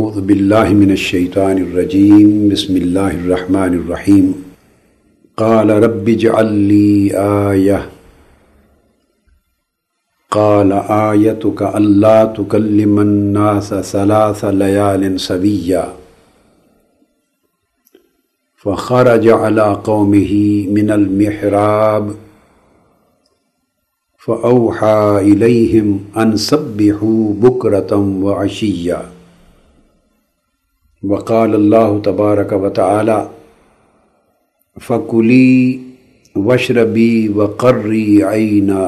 اعوذ باللہ من الشیطان الرجیم بسم اللہ الرحمن الرحیم قال رب اجعل لی آیہ قال آیتک الا تکلم الناس ثلاث لیال سویا فخرج علی قومہ من المحراب فأوحى إليهم أن سبحوا بكرة وعشيا وقال الله تبارك وتعالى فكلي واشربي وقري عينا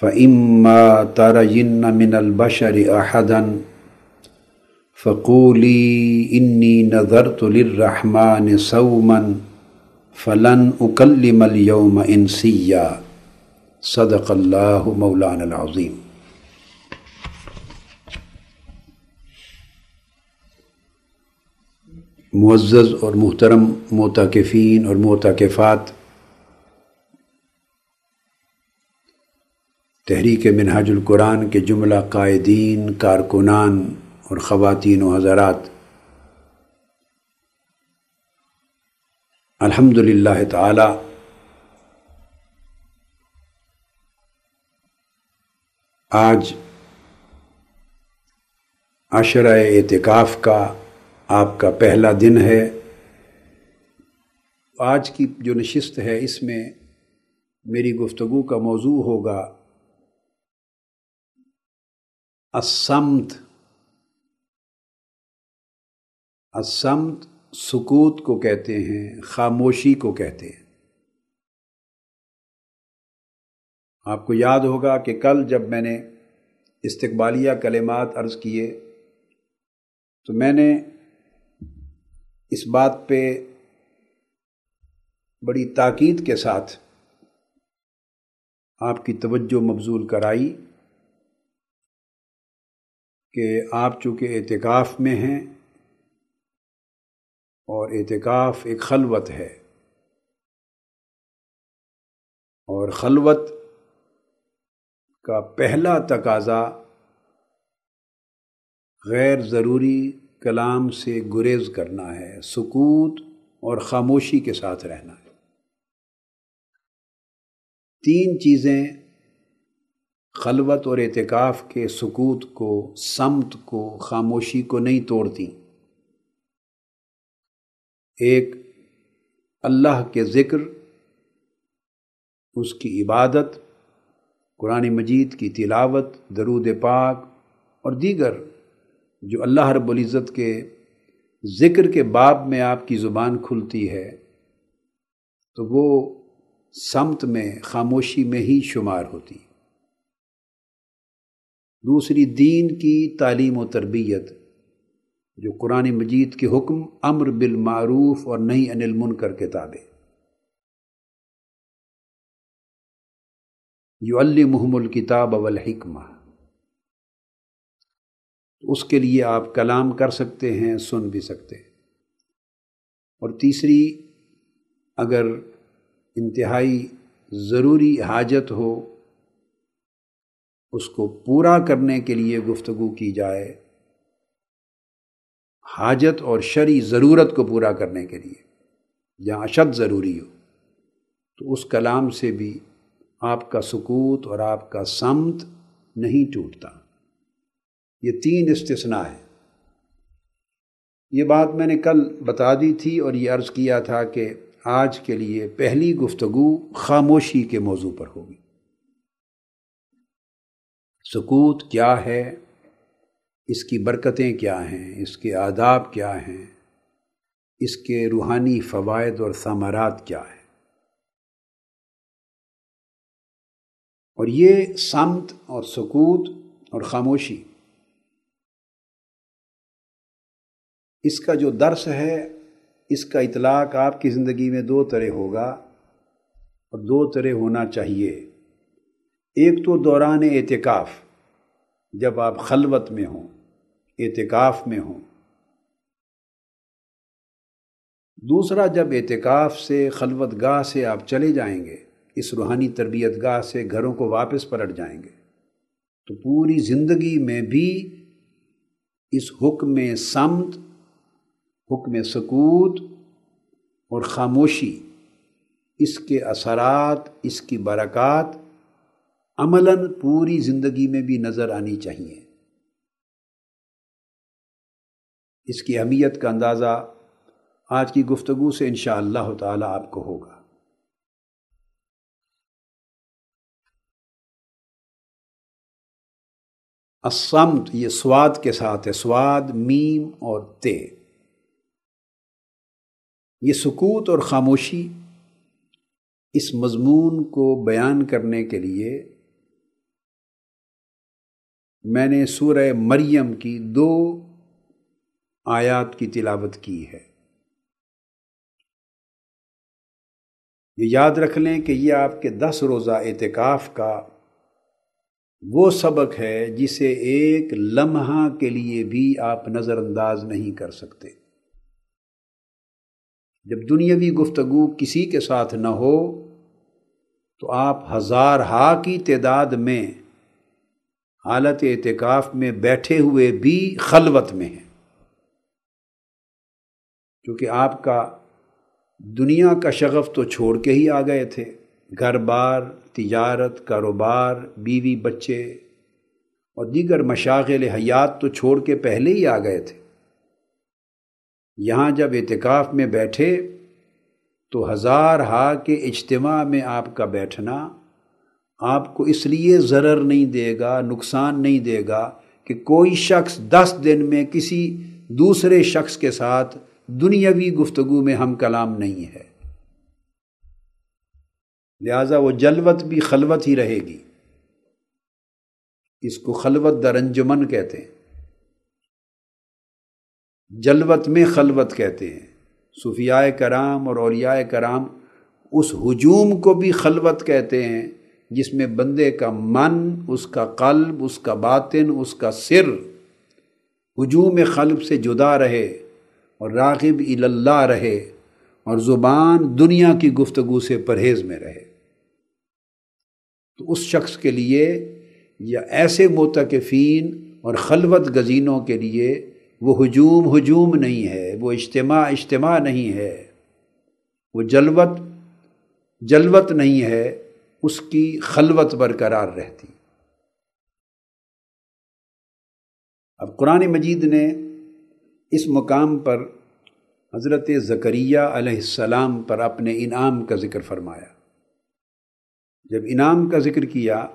فإما ترين من البشر أحدا فقولي إني نذرت للرحمن صوما فلن أكلم اليوم إنسيا صدق اللہ مولانا العظیم۔ معزز اور محترم معتکفین اور معتکفات، تحریک منہاج القرآن کے جملہ قائدین، کارکنان اور خواتین و حضرات، الحمدللہ تعالی آج عشرہ اعتکاف کا آپ کا پہلا دن ہے۔ آج کی جو نشست ہے اس میں میری گفتگو کا موضوع ہوگا الصمت۔ الصمت سکوت کو کہتے ہیں، خاموشی کو کہتے ہیں۔ آپ کو یاد ہوگا کہ کل جب میں نے استقبالیہ کلمات عرض کیے تو میں نے اس بات پہ بڑی تاکید کے ساتھ آپ کی توجہ مبذول کرائی کہ آپ چونکہ اعتکاف میں ہیں اور اعتکاف ایک خلوت ہے، اور خلوت کا پہلا تقاضا غیر ضروری کلام سے گریز کرنا ہے، سکوت اور خاموشی کے ساتھ رہنا ہے۔ تین چیزیں خلوت اور اعتکاف کے سکوت کو، صمت کو، خاموشی کو نہیں توڑتی۔ ایک اللہ کے ذکر، اس کی عبادت، قرآن مجید کی تلاوت، درود پاک اور دیگر جو اللہ رب العزت کے ذکر کے باب میں آپ کی زبان کھلتی ہے تو وہ صمت میں، خاموشی میں ہی شمار ہوتی۔ دوسری دین کی تعلیم و تربیت، جو قرآن مجید کے حکم امر بالمعروف اور نہی عن المنکر کے تابع۔ یعلمہم الکتاب والحکمہ، اس کے لیے آپ کلام کر سکتے ہیں، سن بھی سکتے ہیں۔ اور تیسری، اگر انتہائی ضروری حاجت ہو اس کو پورا کرنے کے لیے گفتگو کی جائے، حاجت اور شرعی ضرورت کو پورا کرنے کے لیے جہاں اشد ضروری ہو تو اس کلام سے بھی آپ کا سکوت اور آپ کا صمت نہیں ٹوٹتا۔ یہ تین استثناء ہیں۔ یہ بات میں نے کل بتا دی تھی اور یہ عرض کیا تھا کہ آج کے لیے پہلی گفتگو خاموشی کے موضوع پر ہوگی۔ سکوت کیا ہے، اس کی برکتیں کیا ہیں، اس کے آداب کیا ہیں، اس کے روحانی فوائد اور ثمرات کیا ہیں، اور یہ صمت اور سکوت اور خاموشی، اس کا جو درس ہے اس کا اطلاق آپ کی زندگی میں دو طرح ہوگا اور دو طرح ہونا چاہیے۔ ایک تو دوران اعتکاف، جب آپ خلوت میں ہوں، اعتکاف میں ہوں۔ دوسرا، جب اعتکاف سے، خلوت گاہ سے آپ چلے جائیں گے، اس روحانی تربیت گاہ سے گھروں کو واپس پلٹ جائیں گے تو پوری زندگی میں بھی اس حکم صمت، حکم سکوت اور خاموشی، اس کے اثرات، اس کی برکات عملاً پوری زندگی میں بھی نظر آنی چاہیے۔ اس کی اہمیت کا اندازہ آج کی گفتگو سے انشاءاللہ تعالی آپ کو ہوگا۔ الصمت یہ سواد کے ساتھ ہے، سواد میم اور تے۔ یہ سکوت اور خاموشی اس مضمون کو بیان کرنے کے لیے میں نے سورہ مریم کی 2 آیات کی تلاوت کی ہے۔ یہ یاد رکھ لیں کہ یہ آپ کے 10 روزہ اعتکاف کا وہ سبق ہے جسے ایک لمحہ کے لیے بھی آپ نظر انداز نہیں کر سکتے۔ جب دنیاوی گفتگو کسی کے ساتھ نہ ہو تو آپ ہزار ہا کی تعداد میں حالت اعتکاف میں بیٹھے ہوئے بھی خلوت میں ہیں، کیونکہ آپ کا دنیا کا شغف تو چھوڑ کے ہی آ گئے تھے، گھر بار، تجارت، کاروبار، بیوی بچے اور دیگر مشاغل حیات تو چھوڑ کے پہلے ہی آ گئے تھے۔ یہاں جب اعتکاف میں بیٹھے تو ہزار ہا کے اجتماع میں آپ کا بیٹھنا آپ کو اس لیے ضرر نہیں دے گا، نقصان نہیں دے گا کہ کوئی شخص 10 دن میں کسی دوسرے شخص کے ساتھ دنیاوی گفتگو میں ہم کلام نہیں ہے، لہٰذا وہ جلوت بھی خلوت ہی رہے گی۔ اس کو خلوت در انجمن کہتے ہیں، جلوت میں خلوت کہتے ہیں۔ صوفیاء کرام اور اولیاء کرام اس ہجوم کو بھی خلوت کہتے ہیں جس میں بندے کا من، اس کا قلب، اس کا باطن، اس کا سر ہجوم خلب سے جدا رہے اور راغب الی اللہ رہے اور زبان دنیا کی گفتگو سے پرہیز میں رہے۔ تو اس شخص کے لیے یا ایسے معتکفین اور خلوت گزینوں کے لیے وہ ہجوم ہجوم نہیں ہے، وہ اجتماع اجتماع نہیں ہے، وہ جلوت جلوت نہیں ہے، اس کی خلوت برقرار رہتی۔ اب قرآن مجید نے اس مقام پر حضرت زکریا علیہ السلام پر اپنے انعام کا ذکر فرمایا۔ جب انعام کا ذکر کیا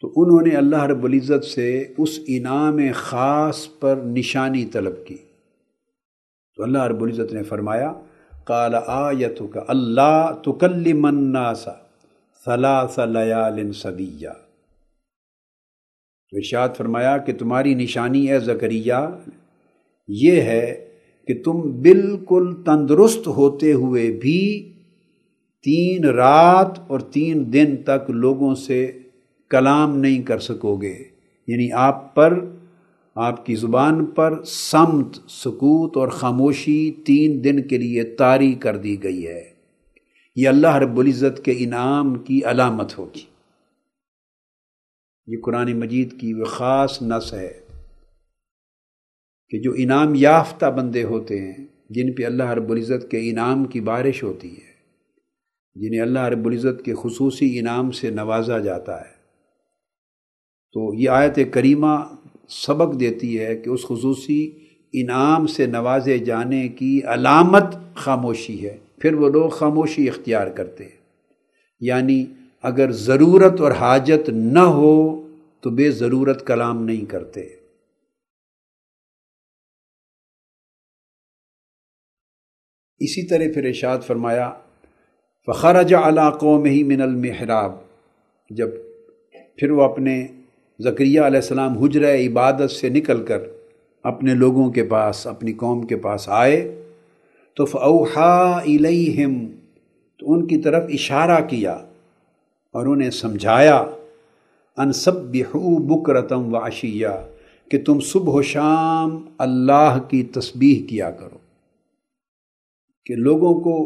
تو انہوں نے اللہ رب العزت سے اس انعام خاص پر نشانی طلب کی، تو اللہ رب العزت نے فرمایا قال آیتک اللہ تکلم الناس 3 لیال سویہ، تو ارشاد فرمایا کہ تمہاری نشانی اے زکریا یہ ہے کہ تم بالکل تندرست ہوتے ہوئے بھی 3 رات اور 3 دن تک لوگوں سے کلام نہیں کر سکو گے، یعنی آپ پر، آپ کی زبان پر صمت، سکوت اور خاموشی 3 دن کے لیے طاری کر دی گئی ہے۔ یہ اللہ رب العزت کے انعام کی علامت ہوگی۔ یہ قرآن مجید کی وہ خاص نص ہے کہ جو انعام یافتہ بندے ہوتے ہیں، جن پہ اللہ رب العزت کے انعام کی بارش ہوتی ہے، جنہیں اللہ رب العزت کے خصوصی انعام سے نوازا جاتا ہے، تو یہ آیت کریمہ سبق دیتی ہے کہ اس خصوصی انعام سے نوازے جانے کی علامت خاموشی ہے، پھر وہ لوگ خاموشی اختیار کرتے ہیں۔ یعنی اگر ضرورت اور حاجت نہ ہو تو بے ضرورت کلام نہیں کرتے۔ اسی طرح پھر ارشاد فرمایا فخرج علی قومہ من المحراب، جب پھر وہ اپنے زکریا علیہ السلام حجرہ عبادت سے نکل کر اپنے لوگوں کے پاس، اپنی قوم کے پاس آئے تو فاوحا الیہم، تو ان کی طرف اشارہ کیا اور انہیں سمجھایا ان سبحوا بکرۃ وعشیا، کہ تم صبح و شام اللہ کی تسبیح کیا کرو، کہ لوگوں کو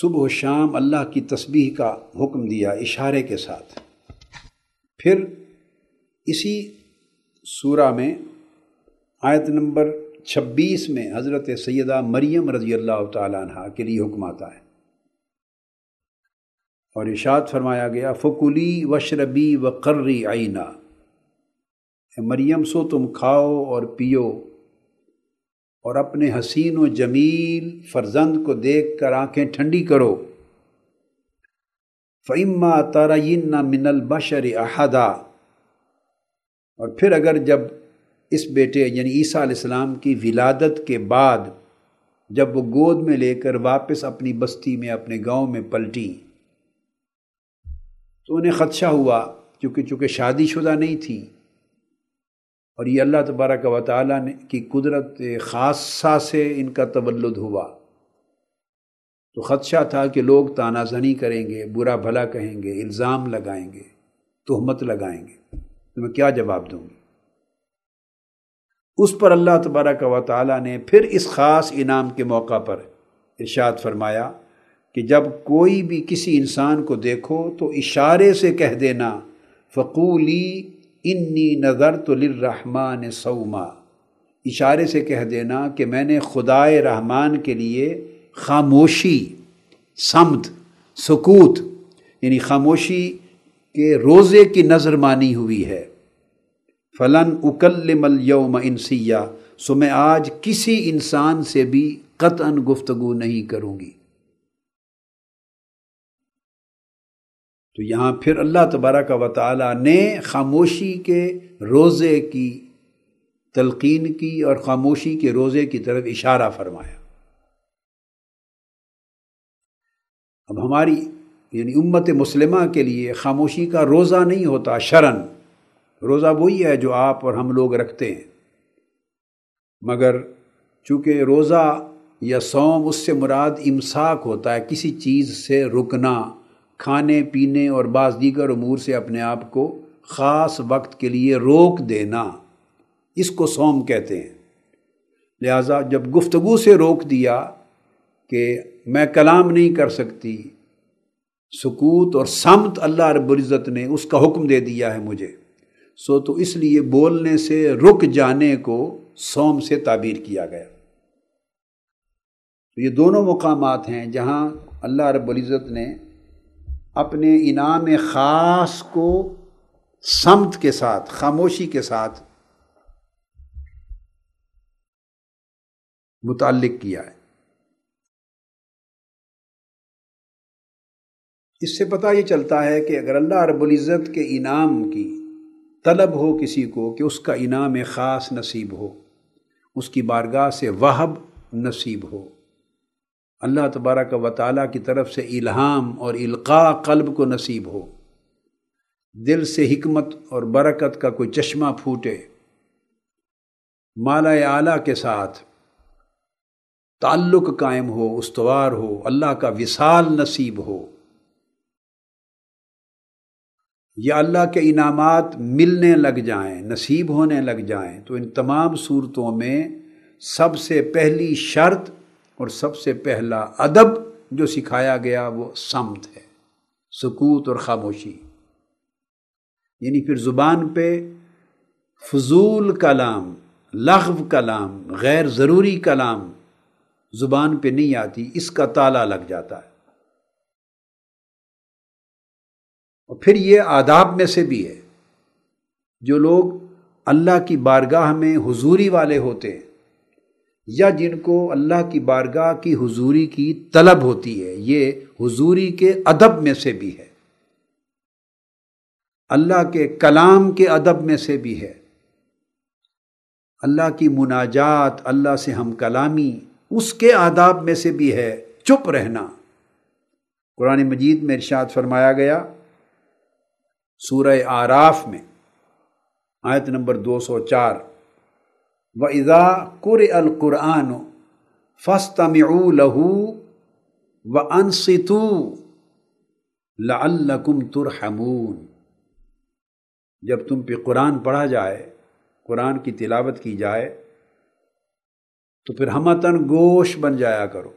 صبح و شام اللہ کی تسبیح کا حکم دیا اشارے کے ساتھ۔ پھر اسی سورہ میں آیت نمبر 26 میں حضرت سیدہ مریم رضی اللہ تعالیٰ عنہ کے لیے حکم آتا ہے اور ارشاد فرمایا گیا فکلی وشربی وقرّی عینا، مریم سو تم کھاؤ اور پیو اور اپنے حسین و جمیل فرزند کو دیکھ کر آنکھیں ٹھنڈی کرو، فَإِمَّا تَرَيِنَّ مِنَ الْبَشَرِ أَحَدًا، اور پھر اگر جب اس بیٹے یعنی عیسیٰ علیہ السلام کی ولادت کے بعد جب وہ گود میں لے کر واپس اپنی بستی میں اپنے گاؤں میں پلٹی تو انہیں خدشہ ہوا، چونکہ شادی شدہ نہیں تھی اور یہ اللہ تبارک و تعالیٰ کی قدرت خاصہ سے ان کا تولد ہوا، تو خدشہ تھا کہ لوگ طعنہ زنی کریں گے، برا بھلا کہیں گے، الزام لگائیں گے، تہمت لگائیں گے، تو میں کیا جواب دوں گی؟ اس پر اللہ تبارک و تعالیٰ نے پھر اس خاص انعام کے موقع پر ارشاد فرمایا کہ جب کوئی بھی کسی انسان کو دیکھو تو اشارے سے کہہ دینا فقولی انی نذرت للرحمن صوما، اشارے سے کہہ دینا کہ میں نے خدائے رحمان کے لیے خاموشی، صمت، سکوت، یعنی خاموشی کے روزے کی نظر مانی ہوئی ہے، فلن اکلم الیوم انسیا، سو میں آج کسی انسان سے بھی قطعاً گفتگو نہیں کروں گی۔ تو یہاں پھر اللہ تبارک و تعالیٰ نے خاموشی کے روزے کی تلقین کی اور خاموشی کے روزے کی طرف اشارہ فرمایا۔ اب ہماری یعنی امت مسلمہ کے لیے خاموشی کا روزہ نہیں ہوتا شرعاً، روزہ وہی ہے جو آپ اور ہم لوگ رکھتے ہیں، مگر چونکہ روزہ یا صوم اس سے مراد امساک ہوتا ہے، کسی چیز سے رکنا، کھانے پینے اور بعض دیگر امور سے اپنے آپ کو خاص وقت کے لیے روک دینا، اس کو صوم کہتے ہیں۔ لہٰذا جب گفتگو سے روک دیا کہ میں کلام نہیں کر سکتی، سکوت اور صمت اللہ رب العزت نے اس کا حکم دے دیا ہے مجھے، سو تو اس لیے بولنے سے رک جانے کو صوم سے تعبیر کیا گیا۔ تو یہ دونوں مقامات ہیں جہاں اللہ رب العزت نے اپنے انعام خاص کو صمت کے ساتھ، خاموشی کے ساتھ متعلق کیا ہے۔ اس سے پتہ یہ چلتا ہے کہ اگر اللہ رب العزت کے انعام کی طلب ہو کسی کو کہ اس کا انعام خاص نصیب ہو، اس کی بارگاہ سے وہب نصیب ہو، اللہ تبارک و تعالیٰ کی طرف سے الہام اور القاء قلب کو نصیب ہو، دل سے حکمت اور برکت کا کوئی چشمہ پھوٹے، مالا اعلیٰ کے ساتھ تعلق قائم ہو، استوار ہو، اللہ کا وصال نصیب ہو، یا اللہ کے انعامات ملنے لگ جائیں، نصیب ہونے لگ جائیں، تو ان تمام صورتوں میں سب سے پہلی شرط اور سب سے پہلا ادب جو سکھایا گیا وہ صمت ہے، سکوت اور خاموشی، یعنی پھر زبان پہ فضول کلام، لغو کلام، غیر ضروری کلام زبان پہ نہیں آتی، اس کا تالا لگ جاتا ہے۔ اور پھر یہ آداب میں سے بھی ہے، جو لوگ اللہ کی بارگاہ میں حضوری والے ہوتے ہیں یا جن کو اللہ کی بارگاہ کی حضوری کی طلب ہوتی ہے، یہ حضوری کے ادب میں سے بھی ہے، اللہ کے کلام کے ادب میں سے بھی ہے، اللہ کی مناجات، اللہ سے ہم کلامی، اس کے آداب میں سے بھی ہے چپ رہنا۔ قرآن مجید میں ارشاد فرمایا گیا سورہ آراف میں آیت نمبر 204 وَإِذَا قُرِئَ الْقُرْآنُ فَاسْتَمِعُوا لَهُ وَأَنصِتُوا لَعَلَّكُمْ تُرْحَمُونَ، جب تم پہ قرآن پڑھا جائے، قرآن کی تلاوت کی جائے تو پھر ہمتن گوش بن جایا کرو،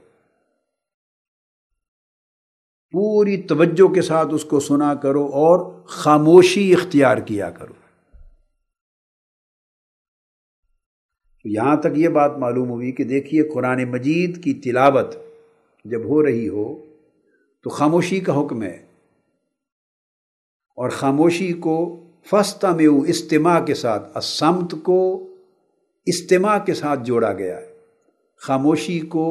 پوری توجہ کے ساتھ اس کو سنا کرو اور خاموشی اختیار کیا کرو۔ تو یہاں تک یہ بات معلوم ہوئی کہ دیکھیے قرآن مجید کی تلاوت جب ہو رہی ہو تو خاموشی کا حکم ہے، اور خاموشی کو فاستمعوا استماع کے ساتھ، الصمت کو استماع کے ساتھ جوڑا گیا ہے، خاموشی کو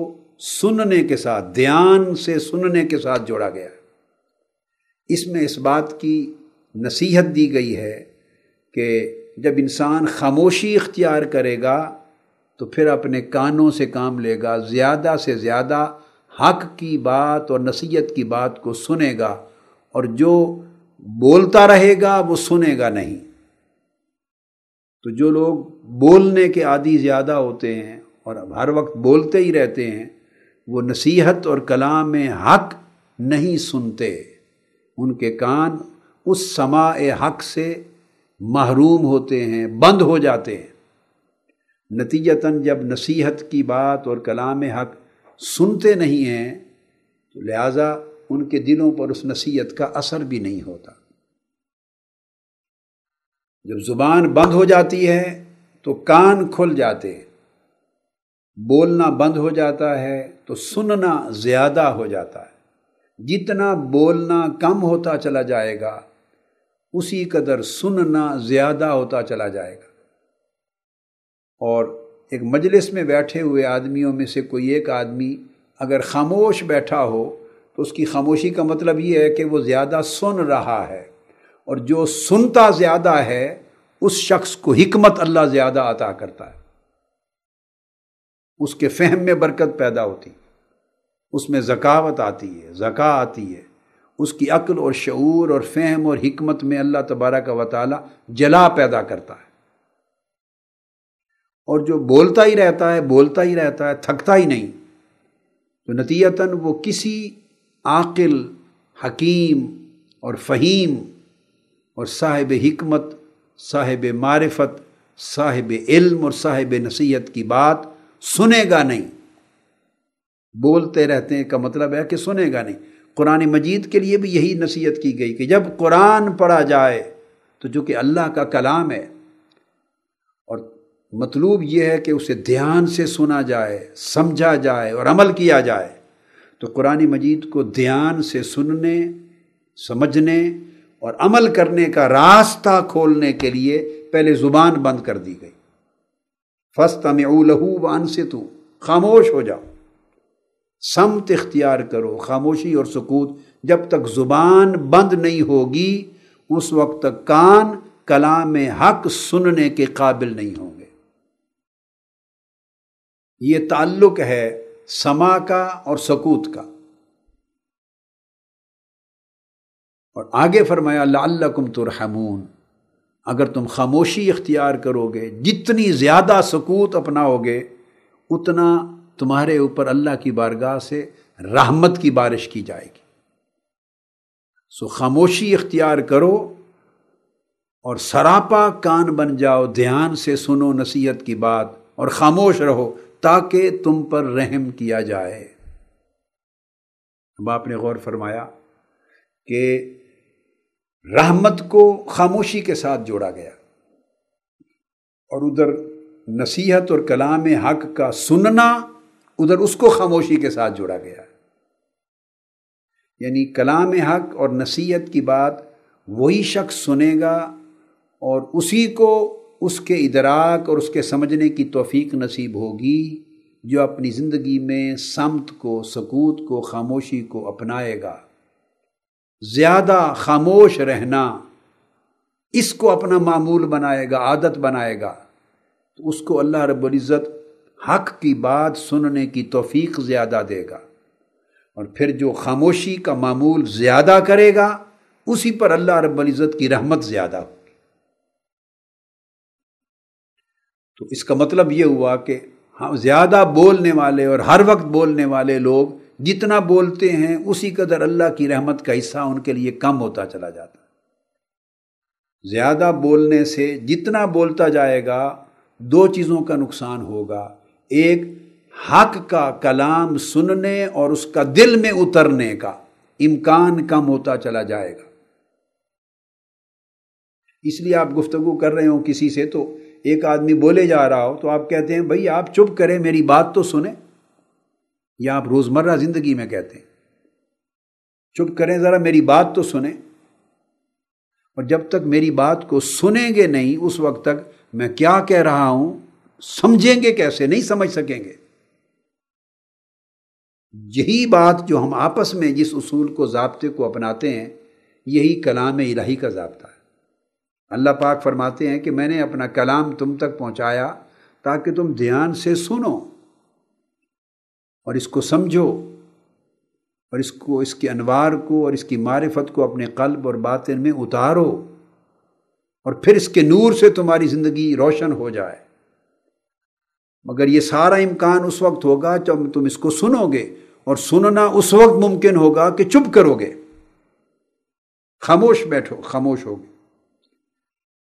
سننے کے ساتھ، دھیان سے سننے کے ساتھ جوڑا گیا ہے۔ اس میں اس بات کی نصیحت دی گئی ہے کہ جب انسان خاموشی اختیار کرے گا تو پھر اپنے کانوں سے کام لے گا، زیادہ سے زیادہ حق کی بات اور نصیحت کی بات کو سنے گا، اور جو بولتا رہے گا وہ سنے گا نہیں۔ تو جو لوگ بولنے کے عادی زیادہ ہوتے ہیں اور ہر وقت بولتے ہی رہتے ہیں، وہ نصیحت اور کلام حق نہیں سنتے، ان کے کان اس سماع حق سے محروم ہوتے ہیں، بند ہو جاتے ہیں۔ نتیجتاً جب نصیحت کی بات اور کلام حق سنتے نہیں ہیں تو لہٰذا ان کے دلوں پر اس نصیحت کا اثر بھی نہیں ہوتا۔ جب زبان بند ہو جاتی ہے تو کان کھل جاتے ہیں، بولنا بند ہو جاتا ہے تو سننا زیادہ ہو جاتا ہے۔ جتنا بولنا کم ہوتا چلا جائے گا اسی قدر سننا زیادہ ہوتا چلا جائے گا۔ اور ایک مجلس میں بیٹھے ہوئے آدمیوں میں سے کوئی ایک آدمی اگر خاموش بیٹھا ہو تو اس کی خاموشی کا مطلب یہ ہے کہ وہ زیادہ سن رہا ہے، اور جو سنتا زیادہ ہے اس شخص کو حکمت اللہ زیادہ عطا کرتا ہے، اس کے فہم میں برکت پیدا ہوتی، اس میں ذکاوت آتی ہے، ذکا آتی ہے، اس کی عقل اور شعور اور فہم اور حکمت میں اللہ تبارک و تعالی جلا پیدا کرتا ہے۔ اور جو بولتا ہی رہتا ہے بولتا ہی رہتا ہے، تھکتا ہی نہیں، تو نتیجتاً وہ کسی عاقل، حکیم اور فہیم اور صاحب حکمت، صاحب معرفت، صاحب علم اور صاحب نصیحت کی بات سنے گا نہیں۔ بولتے رہتے ہیں کا مطلب ہے کہ سنے گا نہیں۔ قرآن مجید کے لیے بھی یہی نصیحت کی گئی کہ جب قرآن پڑھا جائے تو چونکہ اللہ کا کلام ہے اور مطلوب یہ ہے کہ اسے دھیان سے سنا جائے، سمجھا جائے اور عمل کیا جائے، تو قرآن مجید کو دھیان سے سننے، سمجھنے اور عمل کرنے کا راستہ کھولنے کے لیے پہلے زبان بند کر دی گئی۔ فاستمعوا لہ وانصتوا، خاموش ہو جاؤ، سمت اختیار کرو، خاموشی اور سکوت۔ جب تک زبان بند نہیں ہوگی اس وقت تک کان کلام حق سننے کے قابل نہیں ہوں گے۔ یہ تعلق ہے سماع کا اور سکوت کا۔ اور آگے فرمایا لعلکم ترحمون، اگر تم خاموشی اختیار کرو گے، جتنی زیادہ سکوت اپناؤ گے، اتنا تمہارے اوپر اللہ کی بارگاہ سے رحمت کی بارش کی جائے گی۔ سو خاموشی اختیار کرو اور سراپا کان بن جاؤ، دھیان سے سنو نصیحت کی بات اور خاموش رہو تاکہ تم پر رحم کیا جائے۔ اب آپ نے غور فرمایا کہ رحمت کو خاموشی کے ساتھ جوڑا گیا، اور ادھر نصیحت اور کلام حق کا سننا، ادھر اس کو خاموشی کے ساتھ جوڑا گیا۔ یعنی کلام حق اور نصیحت کی بات وہی شخص سنے گا اور اسی کو اس کے ادراک اور اس کے سمجھنے کی توفیق نصیب ہوگی جو اپنی زندگی میں سمت کو، سکوت کو، خاموشی کو اپنائے گا۔ زیادہ خاموش رہنا اس کو اپنا معمول بنائے گا، عادت بنائے گا، تو اس کو اللہ رب العزت حق کی بات سننے کی توفیق زیادہ دے گا۔ اور پھر جو خاموشی کا معمول زیادہ کرے گا اسی پر اللہ رب العزت کی رحمت زیادہ ہوگی۔ تو اس کا مطلب یہ ہوا کہ زیادہ بولنے والے اور ہر وقت بولنے والے لوگ جتنا بولتے ہیں اسی قدر اللہ کی رحمت کا حصہ ان کے لیے کم ہوتا چلا جاتا ہے۔ زیادہ بولنے سے جتنا بولتا جائے گا دو چیزوں کا نقصان ہوگا، ایک حق کا کلام سننے اور اس کا دل میں اترنے کا امکان کم ہوتا چلا جائے گا۔ اس لیے آپ گفتگو کر رہے ہوں کسی سے تو ایک آدمی بولے جا رہا ہو تو آپ کہتے ہیں بھائی آپ چپ کریں میری بات تو سنیں، یا آپ روزمرہ زندگی میں کہتے ہیں چپ کریں ذرا میری بات تو سنیں، اور جب تک میری بات کو سنیں گے نہیں اس وقت تک میں کیا کہہ رہا ہوں سمجھیں گے کیسے، نہیں سمجھ سکیں گے. یہی بات جو ہم آپس میں جس اصول کو ضابطے کو اپناتے ہیں یہی کلام الہی کا ضابطہ ہے. اللہ پاک فرماتے ہیں کہ میں نے اپنا کلام تم تک پہنچایا تاکہ تم دھیان سے سنو اور اس کو سمجھو اور اس کو، اس کے انوار کو اور اس کی معرفت کو اپنے قلب اور باطن میں اتارو اور پھر اس کے نور سے تمہاری زندگی روشن ہو جائے. مگر یہ سارا امکان اس وقت ہوگا جب تم اس کو سنو گے، اور سننا اس وقت ممکن ہوگا کہ چپ کرو گے، خاموش بیٹھو، خاموش ہوگے.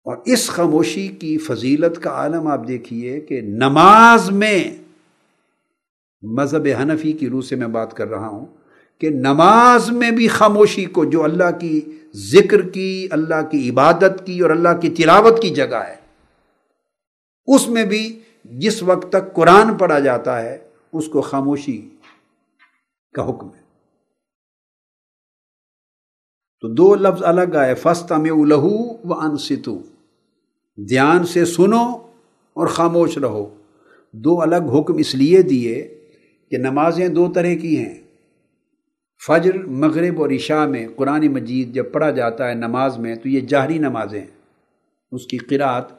اور اس خاموشی کی فضیلت کا عالم آپ دیکھیے کہ نماز میں، مذہب حنفی کی روح سے میں بات کر رہا ہوں، کہ نماز میں بھی خاموشی کو، جو اللہ کی ذکر کی، اللہ کی عبادت کی اور اللہ کی تلاوت کی جگہ ہے، اس میں بھی جس وقت تک قرآن پڑھا جاتا ہے اس کو خاموشی کا حکم ہے. تو دو لفظ الگ آئے، فاستمعوا لہ وانصتوا، دھیان سے سنو اور خاموش رہو. دو الگ حکم اس لیے دیے کہ نمازیں دو طرح کی ہیں. فجر، مغرب اور عشاء میں قرآن مجید جب پڑھا جاتا ہے نماز میں تو یہ جہری نمازیں ہیں، اس کی قرأت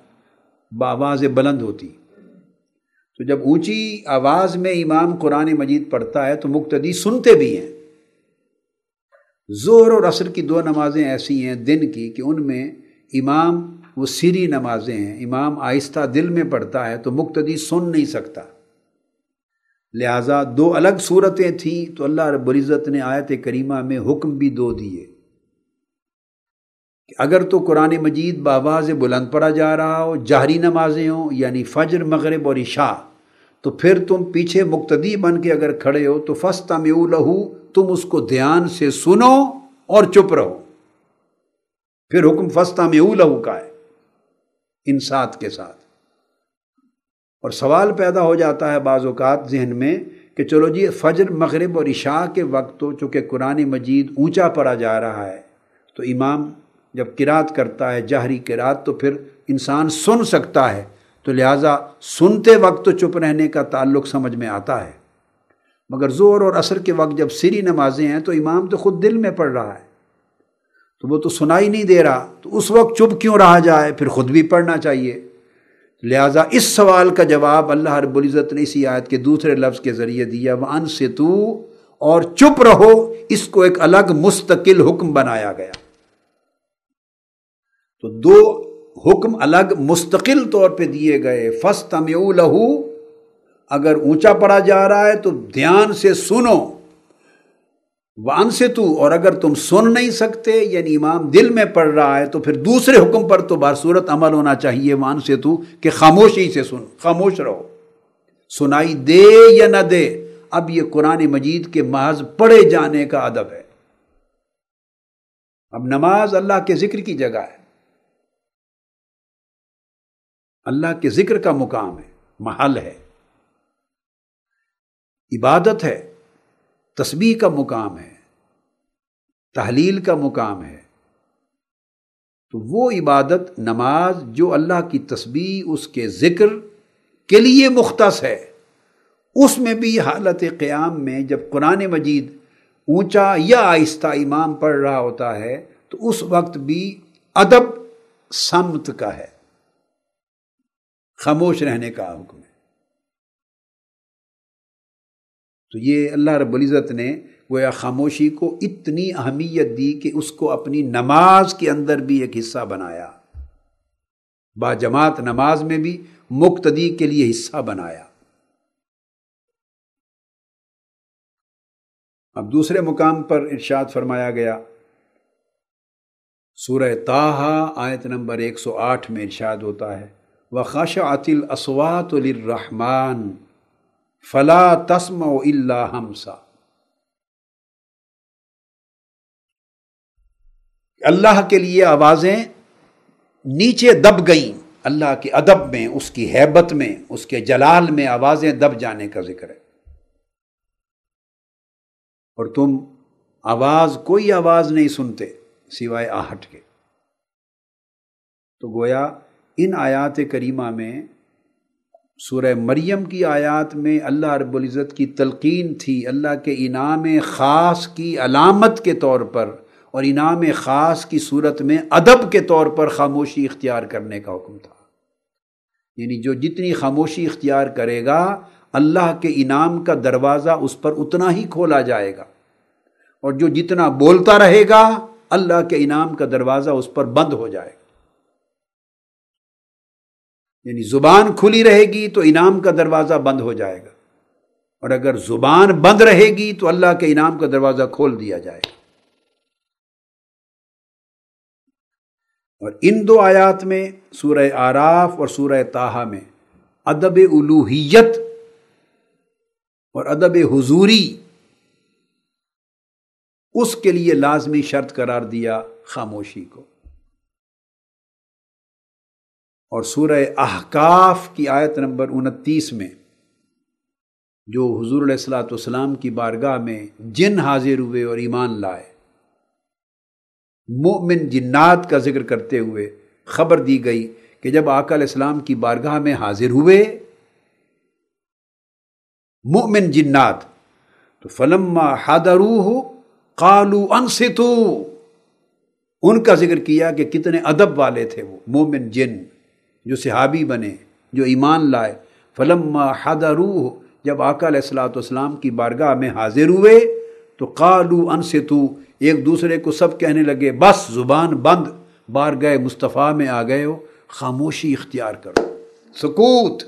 بآواز بلند ہوتی. تو جب اونچی آواز میں امام قرآن مجید پڑھتا ہے تو مقتدی سنتے بھی ہیں. ظہر اور عصر کی دو نمازیں ایسی ہیں دن کی کہ ان میں امام، وہ سری نمازیں ہیں، امام آہستہ دل میں پڑھتا ہے تو مقتدی سن نہیں سکتا. لہٰذا دو الگ صورتیں تھیں. تو اللہ رب العزت نے آیت کریمہ میں حکم بھی دو دیے کہ اگر تو قرآن مجید بآواز بلند پڑھا جا رہا ہو، جہری نمازیں ہوں یعنی فجر، مغرب اور عشاء، تو پھر تم پیچھے مقتدی بن کے اگر کھڑے ہو تو فاستمعوا لہ، تم اس کو دھیان سے سنو اور چپ رہو. پھر حکم فاستمعوا لہ کا ہے انصات کے ساتھ. اور سوال پیدا ہو جاتا ہے بعض اوقات ذہن میں کہ چلو جی فجر، مغرب اور عشاء کے وقت تو چونکہ قرآن مجید اونچا پڑھا جا رہا ہے تو امام جب قرأت کرتا ہے، جہری قرأت، تو پھر انسان سن سکتا ہے، تو لہٰذا سنتے وقت تو چپ رہنے کا تعلق سمجھ میں آتا ہے. مگر ظہر اور عصر کے وقت جب سری نمازیں ہیں تو امام تو خود دل میں پڑھ رہا ہے تو وہ تو سنائی نہیں دے رہا، تو اس وقت چپ کیوں رہا جائے، پھر خود بھی پڑھنا چاہیے. لہٰذا اس سوال کا جواب اللہ رب العزت نے اسی آیت کے دوسرے لفظ کے ذریعے دیا، وَأَنصِتُوا، اور چپ رہو. اس کو ایک الگ مستقل حکم بنایا گیا. تو دو حکم الگ مستقل طور پہ دیے گئے. فَاسْتَمِعُوا لَهُ، اگر اونچا پڑھا جا رہا ہے تو دھیان سے سنو. وَأَنصِتُوا، اور اگر تم سن نہیں سکتے یعنی امام دل میں پڑھ رہا ہے تو پھر دوسرے حکم پر تو بصورت عمل ہونا چاہیے، وَأَنصِتُوا، کہ خاموشی سے سنو، خاموش رہو، سنائی دے یا نہ دے. اب یہ قرآن مجید کے محض پڑھے جانے کا ادب ہے. اب نماز اللہ کے ذکر کی جگہ ہے، اللہ کے ذکر کا مقام ہے، محل ہے، عبادت ہے، تسبیح کا مقام ہے، تحلیل کا مقام ہے. تو وہ عبادت نماز جو اللہ کی تسبیح، اس کے ذکر کے لیے مختص ہے، اس میں بھی حالت قیام میں جب قرآن مجید اونچا یا آہستہ امام پڑھ رہا ہوتا ہے تو اس وقت بھی ادب صمت کا ہے، خاموش رہنے کا حکم ہے. تو یہ اللہ رب العزت نے گویا خاموشی کو اتنی اہمیت دی کہ اس کو اپنی نماز کے اندر بھی ایک حصہ بنایا، باجماعت نماز میں بھی مقتدی کے لیے حصہ بنایا. اب دوسرے مقام پر ارشاد فرمایا گیا، سورہ طٰہٰ آیت نمبر 108 میں ارشاد ہوتا ہے، وَخَشَعَتِ الْأَصْوَاتُ لِلرَّحْمَنِ فَلَا تَسْمَعُ إِلَّا ہَمْسًا. اللہ کے لیے آوازیں نیچے دب گئیں، اللہ کے ادب میں، اس کی ہیبت میں، اس کے جلال میں آوازیں دب جانے کا ذکر ہے۔ اور تم آواز، کوئی آواز نہیں سنتے سوائے آہٹ کے۔ تو گویا ان آیات کریمہ میں، سورہ مریم کی آیات میں اللہ رب العزت کی تلقین تھی، اللہ کے انعام خاص کی علامت کے طور پر اور انعام خاص کی صورت میں ادب کے طور پر خاموشی اختیار کرنے کا حکم تھا۔ یعنی جو جتنی خاموشی اختیار کرے گا اللہ کے انعام کا دروازہ اس پر اتنا ہی کھولا جائے گا، اور جو جتنا بولتا رہے گا اللہ کے انعام کا دروازہ اس پر بند ہو جائے گا۔ یعنی زبان کھلی رہے گی تو انعام کا دروازہ بند ہو جائے گا، اور اگر زبان بند رہے گی تو اللہ کے انعام کا دروازہ کھول دیا جائے گا۔ اور ان دو آیات میں، سورہ آراف اور سورہ طاہا میں، ادب الوہیت اور ادب حضوری، اس کے لیے لازمی شرط قرار دیا خاموشی کو۔ اور سورہ احقاف کی آیت نمبر 29 میں، جو حضور علیہ الصلوۃ والسلام کی بارگاہ میں جن حاضر ہوئے اور ایمان لائے، مومن جنات کا ذکر کرتے ہوئے خبر دی گئی کہ جب آقا علیہ السلام کی بارگاہ میں حاضر ہوئے مومن جنات، تو فلما حضروہ قالوا انصتوا، ان کا ذکر کیا کہ کتنے ادب والے تھے وہ مومن جن جو صحابی بنے، جو ایمان لائے۔ فلما حضروہ، جب آقا علیہ الصلوۃ والسلام کی بارگاہ میں حاضر ہوئے تو قالوا انصتوا، ایک دوسرے کو سب کہنے لگے بس زبان بند، بارگاہ مصطفیٰ میں آ گئے ہو، خاموشی اختیار کرو، سکوت،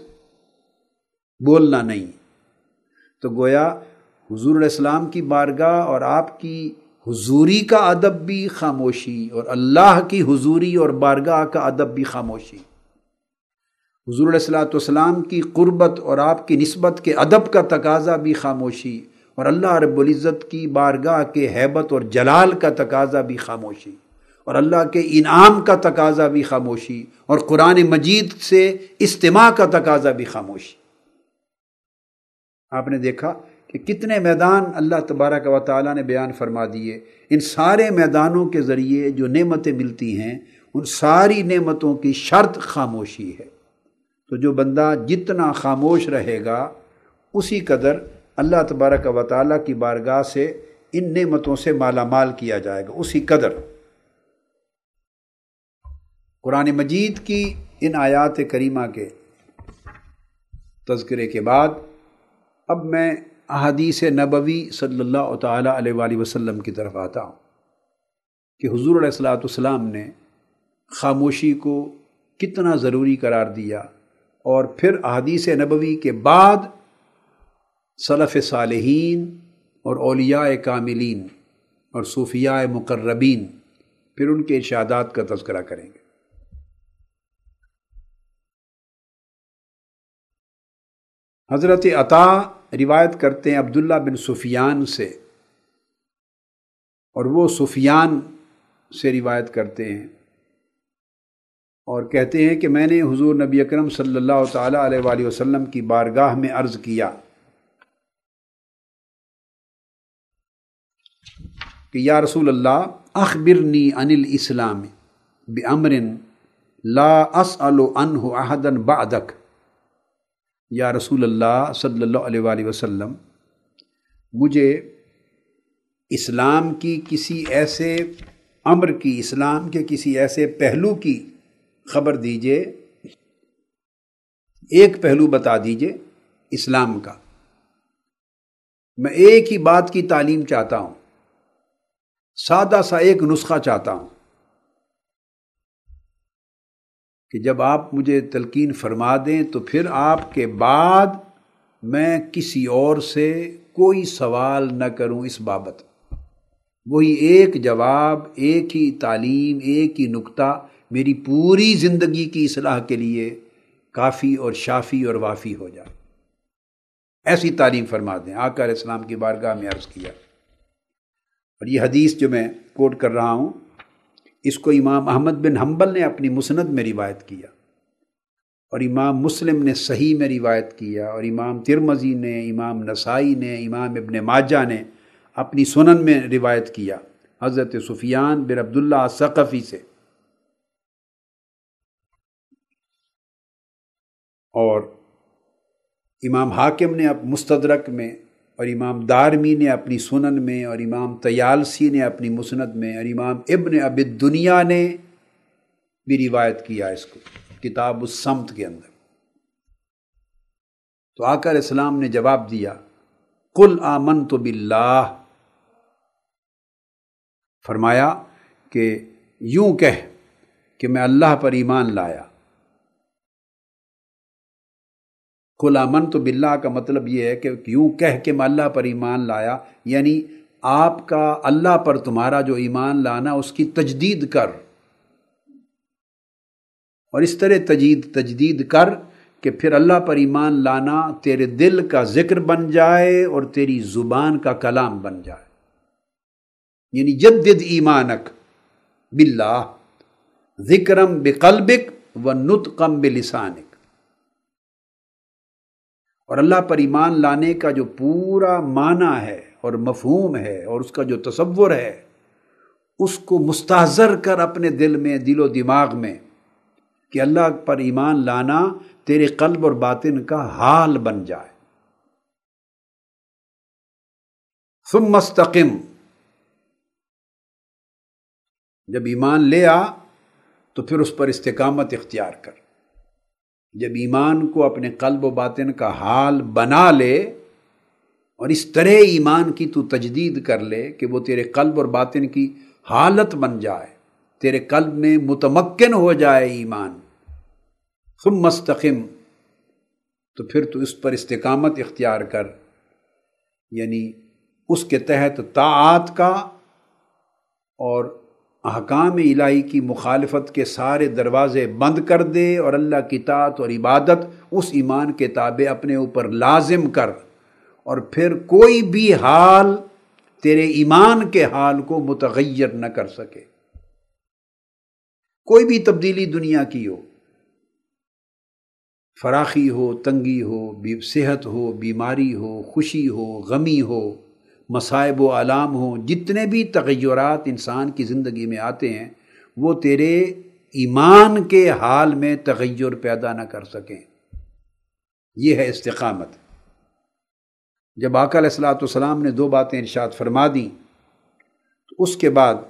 بولنا نہیں۔ تو گویا حضور علیہ السلام کی بارگاہ اور آپ کی حضوری کا ادب بھی خاموشی، اور اللہ کی حضوری اور بارگاہ کا ادب بھی خاموشی۔ حضور علیہ الصلوۃ والسلام کی قربت اور آپ کی نسبت کے ادب کا تقاضا بھی خاموشی، اور اللہ رب العزت کی بارگاہ کے ہیبت اور جلال کا تقاضا بھی خاموشی، اور اللہ کے انعام کا تقاضا بھی خاموشی، اور قرآن مجید سے استماع کا تقاضا بھی خاموشی۔ آپ نے دیکھا کہ کتنے میدان اللہ تبارک و تعالیٰ نے بیان فرما دیے۔ ان سارے میدانوں کے ذریعے جو نعمتیں ملتی ہیں، ان ساری نعمتوں کی شرط خاموشی ہے۔ تو جو بندہ جتنا خاموش رہے گا، اسی قدر اللہ تبارک و تعالیٰ کی بارگاہ سے ان نعمتوں سے مالا مال کیا جائے گا، اسی قدر۔ قرآن مجید کی ان آیات کریمہ کے تذکرے کے بعد اب میں احادیث نبوی صلی اللہ تعالیٰ علیہ وآلہ وسلم کی طرف آتا ہوں کہ حضور علیہ الصلوۃ والسلام نے خاموشی کو کتنا ضروری قرار دیا، اور پھر احادیث نبوی کے بعد سلف صالحین اور اولیاء کاملین اور صوفیاء مقربین، پھر ان کے ارشادات کا تذکرہ کریں گے۔ حضرت عطا روایت کرتے ہیں عبداللہ بن سفیان سے، اور وہ سفیان سے روایت کرتے ہیں اور کہتے ہیں کہ میں نے حضور نبی اکرم صلی اللہ تعالیٰ علیہ وآلہ وسلم کی بارگاہ میں عرض کیا کہ یا رسول اللہ، اخبرنی عن الاسلام بامر لا اسأل عنہ احدا بعدک۔ یا رسول اللہ صلی اللہ علیہ وآلہ وسلم، مجھے اسلام کی کسی ایسے امر کی، اسلام کے کسی ایسے پہلو کی خبر دیجئے، ایک پہلو بتا دیجئے اسلام کا، میں ایک ہی بات کی تعلیم چاہتا ہوں، سادہ سا ایک نسخہ چاہتا ہوں کہ جب آپ مجھے تلقین فرما دیں تو پھر آپ کے بعد میں کسی اور سے کوئی سوال نہ کروں اس بابت، وہی ایک جواب، ایک ہی تعلیم، ایک ہی نکتہ میری پوری زندگی کی اصلاح کے لیے کافی اور شافی اور وافی ہو جائے، ایسی تعلیم فرما دیں، آقا علیہ السلام کی بارگاہ میں عرض کیا۔ اور یہ حدیث جو میں کوٹ کر رہا ہوں، اس کو امام احمد بن حنبل نے اپنی مسند میں روایت کیا، اور امام مسلم نے صحیح میں روایت کیا اور امام ترمذی نے، امام نسائی نے، امام ابن ماجہ نے اپنی سنن میں روایت کیا حضرت سفیان بن عبداللہ ثقفی سے، اور امام حاکم نے مستدرک میں، اور امام دارمی نے اپنی سنن میں، اور امام طیالسی نے اپنی مسند میں، اور امام ابن ابی الدنیا نے بھی روایت کیا اس کو کتاب الصمت کے اندر۔ تو آقا علیہ السلام نے جواب دیا، قل آمنت باللہ، فرمایا کہ یوں کہہ کہ میں اللہ پر ایمان لایا۔ قل آمنت باللہ کا مطلب یہ ہے کہ یوں کہہ کہ میں اللہ پر ایمان لایا، یعنی آپ کا اللہ پر تمہارا جو ایمان لانا اس کی تجدید کر، اور اس طرح تجدید کر کہ پھر اللہ پر ایمان لانا تیرے دل کا ذکر بن جائے اور تیری زبان کا کلام بن جائے، یعنی جدد ایمانک باللہ ذکرم بقلبک و نطقم بلسانک۔ اور اللہ پر ایمان لانے کا جو پورا معنی ہے اور مفہوم ہے اور اس کا جو تصور ہے، اس کو مستحضر کر اپنے دل میں، دل و دماغ میں، کہ اللہ پر ایمان لانا تیرے قلب اور باطن کا حال بن جائے۔ ثم استقم، جب ایمان لے آ تو پھر اس پر استقامت اختیار کر۔ جب ایمان کو اپنے قلب و باطن کا حال بنا لے اور اس طرح ایمان کی تو تجدید کر لے کہ وہ تیرے قلب اور باطن کی حالت بن جائے، تیرے قلب میں متمکن ہو جائے ایمان، ثم استقم، تو پھر تو اس پر استقامت اختیار کر، یعنی اس کے تحت طاعات کا اور احکام الہی کی مخالفت کے سارے دروازے بند کر دے، اور اللہ کی طاعت اور عبادت اس ایمان کے تابع اپنے اوپر لازم کر، اور پھر کوئی بھی حال تیرے ایمان کے حال کو متغیر نہ کر سکے، کوئی بھی تبدیلی دنیا کی ہو، فراخی ہو، تنگی ہو، صحت ہو، بیماری ہو، خوشی ہو، غمی ہو، مصائب و آلام ہو، جتنے بھی تغیرات انسان کی زندگی میں آتے ہیں وہ تیرے ایمان کے حال میں تغیر پیدا نہ کر سکیں۔ یہ ہے استقامت۔ جب آقا علیہ السلام نے دو باتیں ارشاد فرما دیں تو اس کے بعد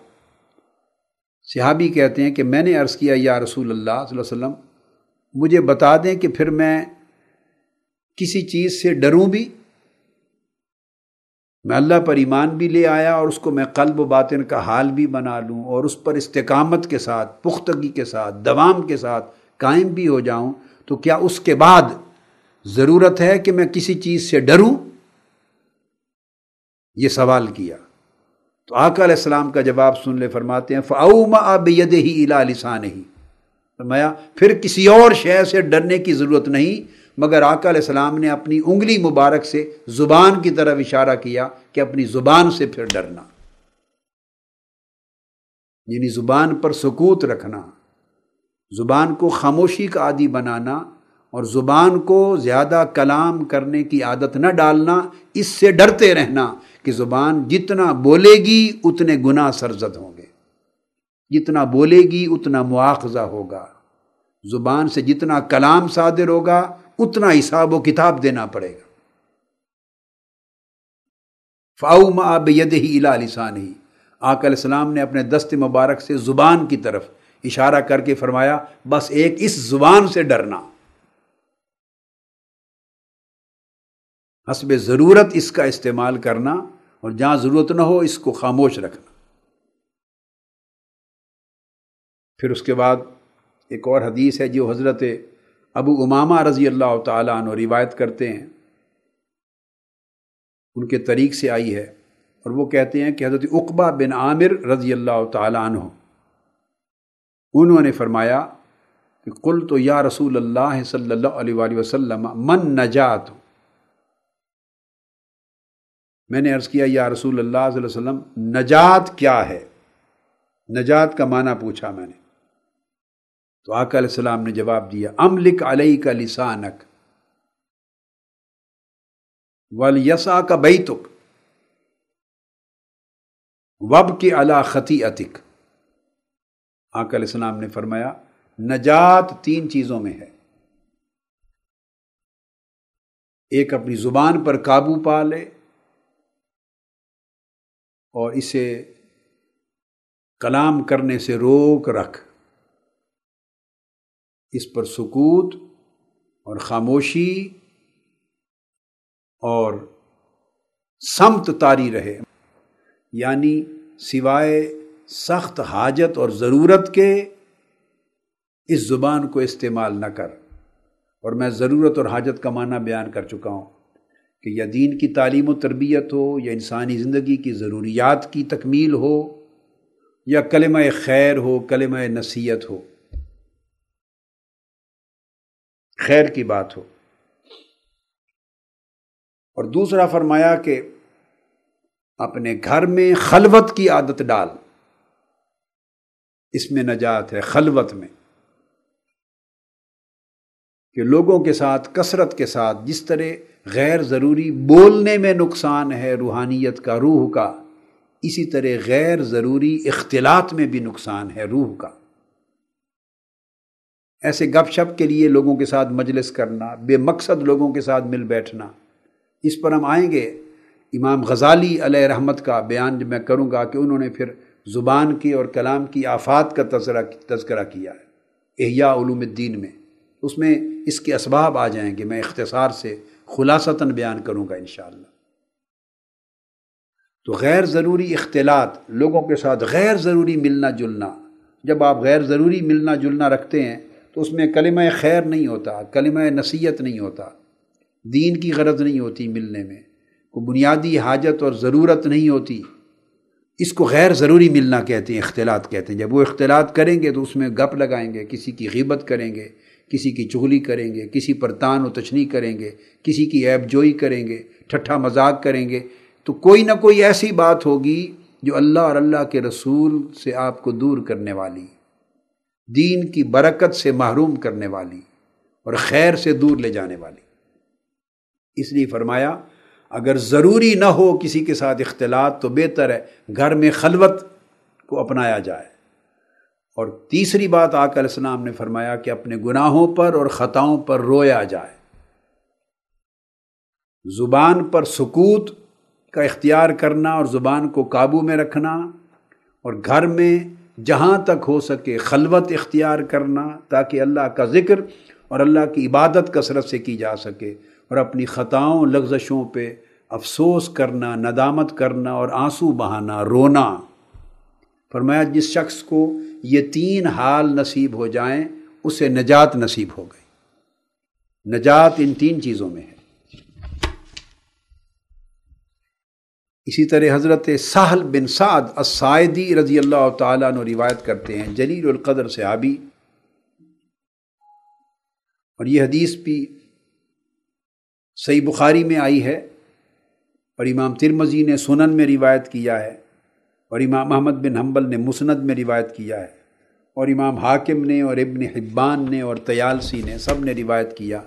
صحابی کہتے ہیں کہ میں نے عرض کیا، یا رسول اللہ صلی اللہ علیہ وسلم، مجھے بتا دیں کہ پھر میں کسی چیز سے ڈروں بھی؟ میں اللہ پر ایمان بھی لے آیا اور اس کو میں قلب و باطن کا حال بھی بنا لوں اور اس پر استقامت کے ساتھ، پختگی کے ساتھ، دوام کے ساتھ قائم بھی ہو جاؤں، تو کیا اس کے بعد ضرورت ہے کہ میں کسی چیز سے ڈروں؟ یہ سوال کیا تو آقا علیہ السلام کا جواب سن لے، فرماتے ہیں فَأَوْمَعَ بِيَدِهِ إِلَىٰ لِسَانِهِ، فرمایا پھر کسی اور شے سے ڈرنے کی ضرورت نہیں، مگر آقا علیہ السلام نے اپنی انگلی مبارک سے زبان کی طرف اشارہ کیا کہ اپنی زبان سے پھر ڈرنا، یعنی زبان پر سکوت رکھنا، زبان کو خاموشی کا عادی بنانا، اور زبان کو زیادہ کلام کرنے کی عادت نہ ڈالنا، اس سے ڈرتے رہنا کہ زبان جتنا بولے گی اتنے گناہ سرزد ہوں گے، جتنا بولے گی اتنا مواخذہ ہوگا، زبان سے جتنا کلام صادر ہوگا اتنا حساب و کتاب دینا پڑے گا۔ فَأَوْمَعَ بِيَدِهِ إِلَىٰ لِسَانِهِ، آقا علیہ السلام نے اپنے دست مبارک سے زبان کی طرف اشارہ کر کے فرمایا بس ایک اس زبان سے ڈرنا، حسب ضرورت اس کا استعمال کرنا، اور جہاں ضرورت نہ ہو اس کو خاموش رکھنا۔ پھر اس کے بعد ایک اور حدیث ہے جو حضرت ابو امامہ رضی اللہ تعالیٰ عنہ روایت کرتے ہیں، ان کے طریق سے آئی ہے، اور وہ کہتے ہیں کہ حضرت عقبہ بن عامر رضی اللہ تعالیٰ عنہ، انہوں نے فرمایا کہ قلت یا رسول اللہ صلی اللہ علیہ وآلہ وسلم من نجات، میں نے عرض کیا یا رسول اللہ صلی اللہ علیہ وسلم نجات کیا ہے؟ نجات کا معنی پوچھا میں نے، تو آقا علیہ السلام نے جواب دیا املک علیک لسانک ولیسعک بیتک وابکی علی خطیئتک. آقا علیہ السلام نے فرمایا نجات تین چیزوں میں ہے، ایک اپنی زبان پر قابو پا لے اور اسے کلام کرنے سے روک رکھ، اس پر سکوت اور خاموشی اور صمت طاری رہے، یعنی سوائے سخت حاجت اور ضرورت کے اس زبان کو استعمال نہ کر. اور میں ضرورت اور حاجت کا معنی بیان کر چکا ہوں کہ یا دین کی تعلیم و تربیت ہو، یا انسانی زندگی کی ضروریات کی تکمیل ہو، یا کلمہ خیر ہو، کلمہ نصیحت ہو، خیر کی بات ہو. اور دوسرا فرمایا کہ اپنے گھر میں خلوت کی عادت ڈال، اس میں نجات ہے خلوت میں، کہ لوگوں کے ساتھ کثرت کے ساتھ جس طرح غیر ضروری بولنے میں نقصان ہے روحانیت کا، روح کا، اسی طرح غیر ضروری اختلاط میں بھی نقصان ہے روح کا. ایسے گپ شپ کے لیے لوگوں کے ساتھ مجلس کرنا، بے مقصد لوگوں کے ساتھ مل بیٹھنا، اس پر ہم آئیں گے. امام غزالی علیہ رحمت کا بیان جب میں کروں گا کہ انہوں نے پھر زبان کی اور کلام کی آفات کا تذکرہ کیا ہے احیاء علوم الدین میں، اس میں اس کے اسباب آ جائیں گے، میں اختصار سے خلاصتاً بیان کروں گا انشاءاللہ. تو غیر ضروری اختلاط، لوگوں کے ساتھ غیر ضروری ملنا جلنا، جب آپ غیر ضروری ملنا جلنا رکھتے ہیں تو اس میں کلمہ خیر نہیں ہوتا، کلمہ نصیحت نہیں ہوتا، دین کی غرض نہیں ہوتی، ملنے میں کوئی بنیادی حاجت اور ضرورت نہیں ہوتی. اس کو غیر ضروری ملنا کہتے ہیں، اختلاط کہتے ہیں. جب وہ اختلاط کریں گے تو اس میں گپ لگائیں گے، کسی کی غیبت کریں گے، کسی کی چغلی کریں گے، کسی پر تان و تشنی کریں گے، کسی کی عیب جوئی کریں گے، ٹھٹھا مذاق کریں گے، تو کوئی نہ کوئی ایسی بات ہوگی جو اللہ اور اللہ کے رسول سے آپ کو دور کرنے والی، دین کی برکت سے محروم کرنے والی اور خیر سے دور لے جانے والی. اس لیے فرمایا اگر ضروری نہ ہو کسی کے ساتھ اختلاط تو بہتر ہے گھر میں خلوت کو اپنایا جائے. اور تیسری بات آقا علیہ السلام نے فرمایا کہ اپنے گناہوں پر اور خطاؤں پر رویا جائے. زبان پر سکوت کا اختیار کرنا اور زبان کو قابو میں رکھنا، اور گھر میں جہاں تک ہو سکے خلوت اختیار کرنا تاکہ اللہ کا ذکر اور اللہ کی عبادت کثرت سے کی جا سکے، اور اپنی خطاؤں لغزشوں پہ افسوس کرنا، ندامت کرنا اور آنسو بہانا، رونا. فرمایا جس شخص کو یہ تین حال نصیب ہو جائیں اسے نجات نصیب ہو گئی. نجات ان تین چیزوں میں ہے. اسی طرح حضرت سہل بن سعد الساعدی رضی اللہ تعالیٰ عنہ روایت کرتے ہیں، جلیل القدر صحابی، اور یہ حدیث بھی صحیح بخاری میں آئی ہے اور امام ترمذی نے سنن میں روایت کیا ہے، اور امام احمد بن حنبل نے مسند میں روایت کیا ہے، اور امام حاکم نے اور ابن حبان نے اور طیالسی نے سب نے روایت کیا،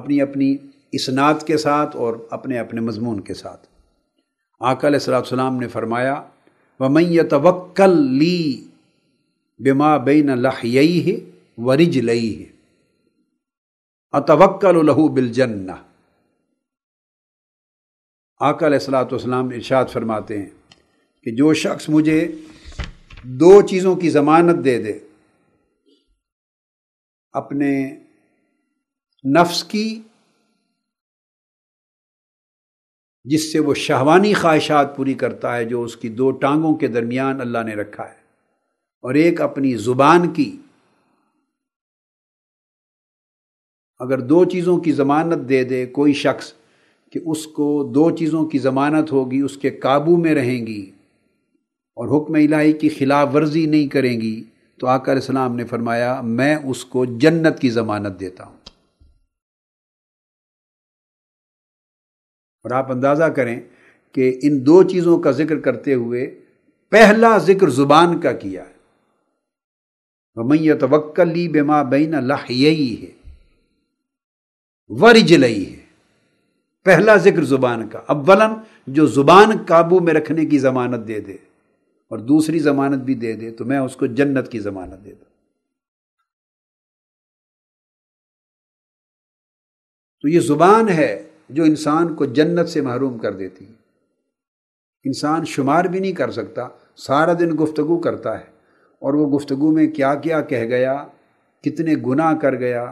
اپنی اپنی اسناد کے ساتھ اور اپنے اپنے مضمون کے ساتھ. آقا علیہ السلام نے فرمایا وَمَن يَتَوَكَّلْ لِي بِمَا بَيْنَ لَحْيَيْهِ وَرِجْلَيْهِ أَتَوَكَّلُ لَهُ بِالْجَنَّةِ. آقا علیہ السلام ارشاد فرماتے ہیں کہ جو شخص مجھے دو چیزوں کی ضمانت دے دے، اپنے نفس کی جس سے وہ شہوانی خواہشات پوری کرتا ہے جو اس کی دو ٹانگوں کے درمیان اللہ نے رکھا ہے، اور ایک اپنی زبان کی، اگر دو چیزوں کی ضمانت دے دے کوئی شخص کہ اس کو دو چیزوں کی ضمانت ہوگی، اس کے قابو میں رہیں گی اور حکم الہی کی خلاف ورزی نہیں کریں گی، تو آقا علیہ السلام نے فرمایا میں اس کو جنت کی ضمانت دیتا ہوں. اور آپ اندازہ کریں کہ ان دو چیزوں کا ذکر کرتے ہوئے پہلا ذکر زبان کا کیا ہے، وَمَنْ يَتَوَكَّلْ لِي بِمَا بَيْنَ لَحْيَيْهِ وَرِجْلَيْهِ، پہلا ذکر زبان کا، اولاً جو زبان قابو میں رکھنے کی ضمانت دے دے اور دوسری ضمانت بھی دے دے تو میں اس کو جنت کی ضمانت دے دوں۔ تو یہ زبان ہے جو انسان کو جنت سے محروم کر دیتی ہے، انسان شمار بھی نہیں کر سکتا، سارا دن گفتگو کرتا ہے اور وہ گفتگو میں کیا کیا کہہ گیا، کتنے گناہ کر گیا،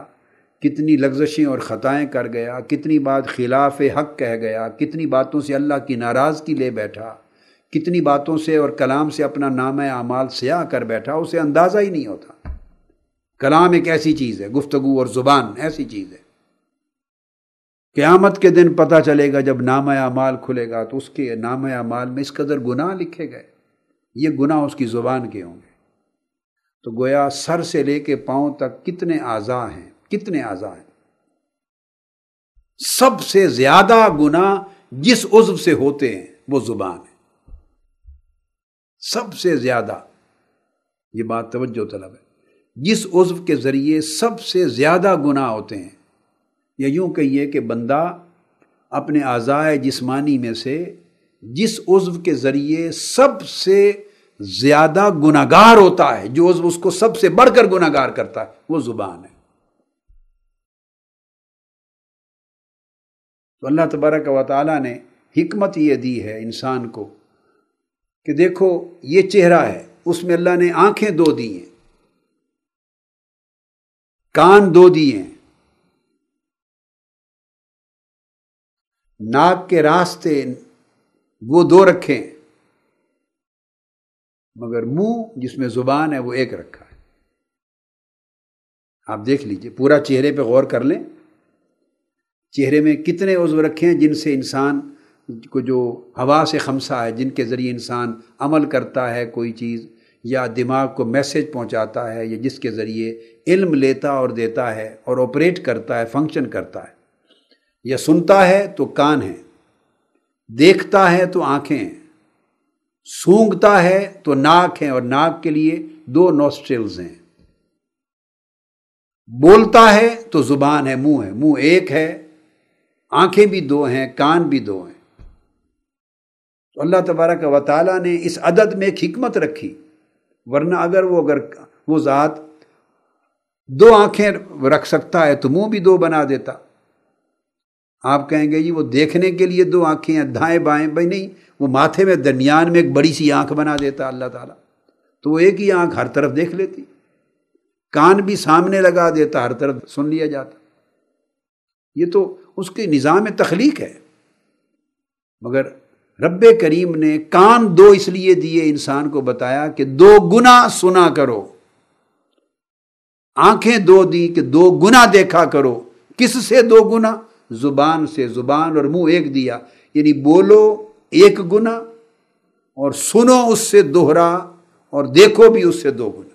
کتنی لغزشیں اور خطائیں کر گیا، کتنی بات خلاف حق کہہ گیا، کتنی باتوں سے اللہ کی ناراضگی لے بیٹھا، کتنی باتوں سے اور کلام سے اپنا نام اعمال سیاہ کر بیٹھا، اسے اندازہ ہی نہیں ہوتا۔ کلام ایک ایسی چیز ہے، گفتگو اور زبان ایسی چیز ہے، قیامت کے دن پتہ چلے گا جب نام اعمال کھلے گا تو اس کے نام اعمال میں اس قدر گناہ لکھے گئے، یہ گناہ اس کی زبان کے ہوں گے۔ تو گویا سر سے لے کے پاؤں تک کتنے اعضاء ہیں، کتنے اعضاء ہیں، سب سے زیادہ گناہ جس عضو سے ہوتے ہیں وہ زبان ہے، سب سے زیادہ۔ یہ بات توجہ طلب ہے، جس عضو کے ذریعے سب سے زیادہ گناہ ہوتے ہیں، یا یوں کہیے کہ بندہ اپنے اعضائے جسمانی میں سے جس عضو کے ذریعے سب سے زیادہ گناہگار ہوتا ہے، جو عضو اس کو سب سے بڑھ کر گناہگار کرتا ہے وہ زبان ہے۔ تو اللہ تبارک و تعالیٰ نے حکمت یہ دی ہے انسان کو کہ دیکھو یہ چہرہ ہے، اس میں اللہ نے آنکھیں دو دی ہیں، کان دو دیے ہیں، ناک کے راستے وہ دو رکھے ہیں، مگر منہ جس میں زبان ہے وہ ایک رکھا ہے۔ آپ دیکھ لیجئے، پورا چہرے پہ غور کر لیں، چہرے میں کتنے عضو رکھے ہیں جن سے انسان کو جو ہوا سے خمسہ ہے، جن کے ذریعے انسان عمل کرتا ہے کوئی چیز، یا دماغ کو میسج پہنچاتا ہے، یا جس کے ذریعے علم لیتا اور دیتا ہے اور آپریٹ کرتا ہے، فنکشن کرتا ہے، یا سنتا ہے تو کان ہے، دیکھتا ہے تو آنکھیں ہیں، سونگتا ہے تو ناک ہے اور ناک کے لیے دو نوسٹرلز ہیں، بولتا ہے تو زبان ہے، منہ ہے، منہ ایک ہے، آنکھیں بھی دو ہیں، کان بھی دو ہیں۔ تو اللہ تبارک و تعالیٰ نے اس عدد میں ایک حکمت رکھی، ورنہ اگر وہ ذات دو آنکھیں رکھ سکتا ہے تو منہ بھی دو بنا دیتا۔ آپ کہیں گے جی وہ دیکھنے کے لیے دو آنکھیں ہیں، دائیں بائیں، بھائی نہیں، وہ ماتھے میں درمیان میں ایک بڑی سی آنکھ بنا دیتا اللہ تعالیٰ، تو وہ ایک ہی آنکھ ہر طرف دیکھ لیتی، کان بھی سامنے لگا دیتا، ہر طرف سن لیا جاتا۔ یہ تو اس کے نظام تخلیق ہے، مگر رب کریم نے کان دو اس لیے دیے انسان کو، بتایا کہ دو گنا سنا کرو، آنکھیں دو دی کہ دو گنا دیکھا کرو، کس سے دو گنا؟ زبان سے، زبان اور منہ ایک دیا، یعنی بولو ایک گنا اور سنو اس سے دوہرا اور دیکھو بھی اس سے دو گنا،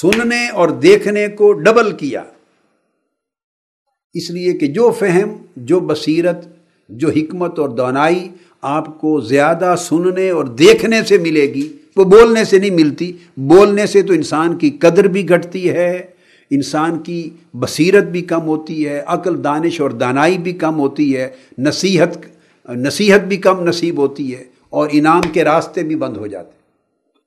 سننے اور دیکھنے کو ڈبل کیا، اس لیے کہ جو فہم، جو بصیرت، جو حکمت اور دانائی آپ کو زیادہ سننے اور دیکھنے سے ملے گی وہ بولنے سے نہیں ملتی۔ بولنے سے تو انسان کی قدر بھی گھٹتی ہے، انسان کی بصیرت بھی کم ہوتی ہے، عقل دانش اور دانائی بھی کم ہوتی ہے، نصیحت بھی کم نصیب ہوتی ہے، اور انعام کے راستے بھی بند ہو جاتے ہیں۔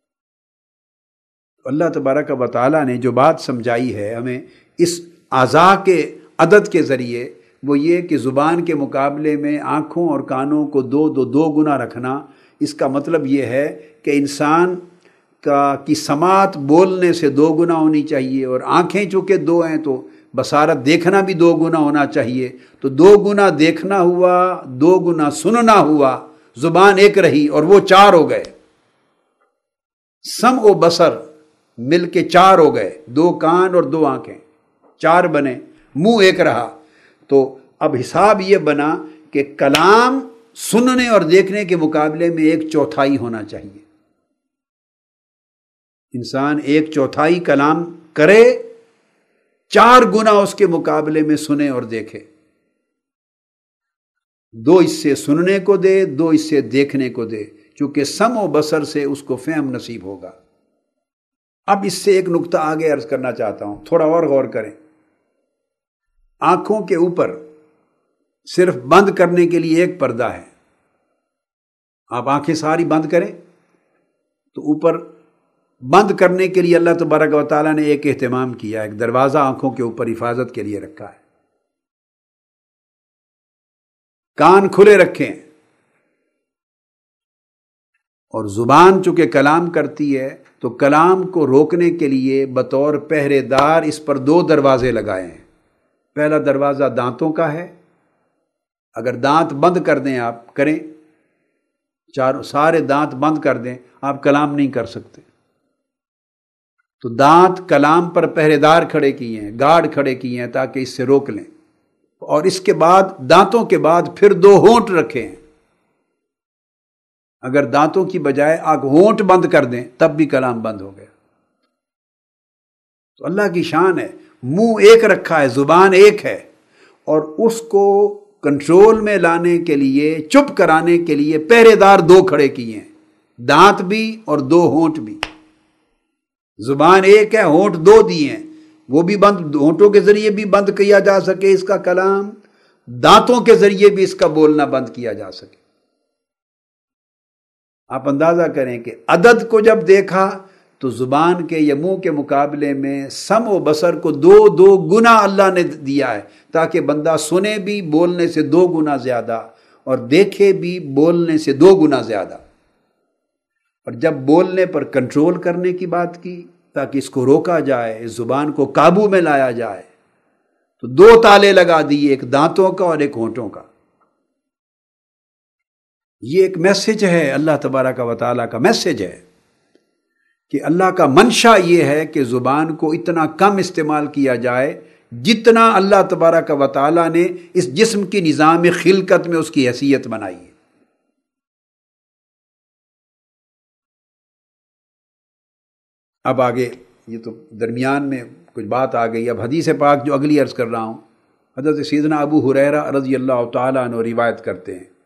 اللہ تبارک و تعالیٰ نے جو بات سمجھائی ہے ہمیں اس اعضاء کے عدد کے ذریعے، وہ یہ کہ زبان کے مقابلے میں آنکھوں اور کانوں کو دو دو دو گنا رکھنا، اس کا مطلب یہ ہے کہ انسان کی سماعت بولنے سے دو گنا ہونی چاہیے، اور آنکھیں چونکہ دو ہیں تو بصارت دیکھنا بھی دو گنا ہونا چاہیے، تو دو گنا دیکھنا ہوا، دو گنا سننا ہوا، زبان ایک رہی اور وہ چار ہو گئے، سمع و بصر مل کے چار ہو گئے، دو کان اور دو آنکھیں چار بنے، منہ ایک رہا۔ تو اب حساب یہ بنا کہ کلام سننے اور دیکھنے کے مقابلے میں ایک چوتھائی ہونا چاہیے، انسان ایک چوتھائی کلام کرے، چار گنا اس کے مقابلے میں سنے اور دیکھے، دو اس سے سننے کو دے، دو اس سے دیکھنے کو دے، چونکہ سمع و بصر سے اس کو فہم نصیب ہوگا۔ اب اس سے ایک نقطہ آگے عرض کرنا چاہتا ہوں، تھوڑا اور غور کریں۔ آنکھوں کے اوپر صرف بند کرنے کے لیے ایک پردہ ہے، آپ آنکھیں ساری بند کریں تو اوپر بند کرنے کے لیے اللہ تبارک و تعالیٰ نے ایک اہتمام کیا، ایک دروازہ آنکھوں کے اوپر حفاظت کے لیے رکھا ہے۔ کان کھلے رکھیں، اور زبان چونکہ کلام کرتی ہے تو کلام کو روکنے کے لیے بطور پہرے دار اس پر دو دروازے لگائے ہیں۔ پہلا دروازہ دانتوں کا ہے، اگر دانت بند کر دیں آپ، کریں چاروں سارے دانت بند کر دیں، آپ کلام نہیں کر سکتے، تو دانت کلام پر پہرے دار کھڑے کیے ہیں، گارڈ کھڑے کیے ہیں تاکہ اس سے روک لیں۔ اور اس کے بعد دانتوں کے بعد پھر دو ہونٹ رکھے ہیں، اگر دانتوں کی بجائے آپ ہونٹ بند کر دیں تب بھی کلام بند ہو گیا۔ تو اللہ کی شان ہے، منہ ایک رکھا ہے، زبان ایک ہے، اور اس کو کنٹرول میں لانے کے لیے، چپ کرانے کے لیے پہرے دار دو کھڑے کیے ہیں، دانت بھی اور دو ہونٹ بھی۔ زبان ایک ہے، ہونٹ دو دیے ہیں، وہ بھی بند، ہونٹوں کے ذریعے بھی بند کیا جا سکے اس کا کلام، دانتوں کے ذریعے بھی اس کا بولنا بند کیا جا سکے۔ آپ اندازہ کریں کہ عدد کو جب دیکھا تو زبان کے یا منہ کے مقابلے میں سم و بصر کو دو دو گنا اللہ نے دیا ہے، تاکہ بندہ سنے بھی بولنے سے دو گنا زیادہ، اور دیکھے بھی بولنے سے دو گنا زیادہ۔ اور جب بولنے پر کنٹرول کرنے کی بات کی تاکہ اس کو روکا جائے، اس زبان کو قابو میں لایا جائے، تو دو تالے لگا دیے، ایک دانتوں کا اور ایک ہونٹوں کا۔ یہ ایک میسج ہے، اللہ تبارک و تعالیٰ کا میسج ہے کہ اللہ کا منشا یہ ہے کہ زبان کو اتنا کم استعمال کیا جائے جتنا اللہ تبارک و تعالیٰ نے اس جسم کی نظام خلقت میں اس کی حیثیت بنائی ہے۔ اب آگے یہ تو درمیان میں کچھ بات آ گئی، اب حدیث پاک جو اگلی عرض کر رہا ہوں، حضرت سیدنا ابو ہریرہ رضی اللہ تعالیٰ عنہ روایت کرتے ہیں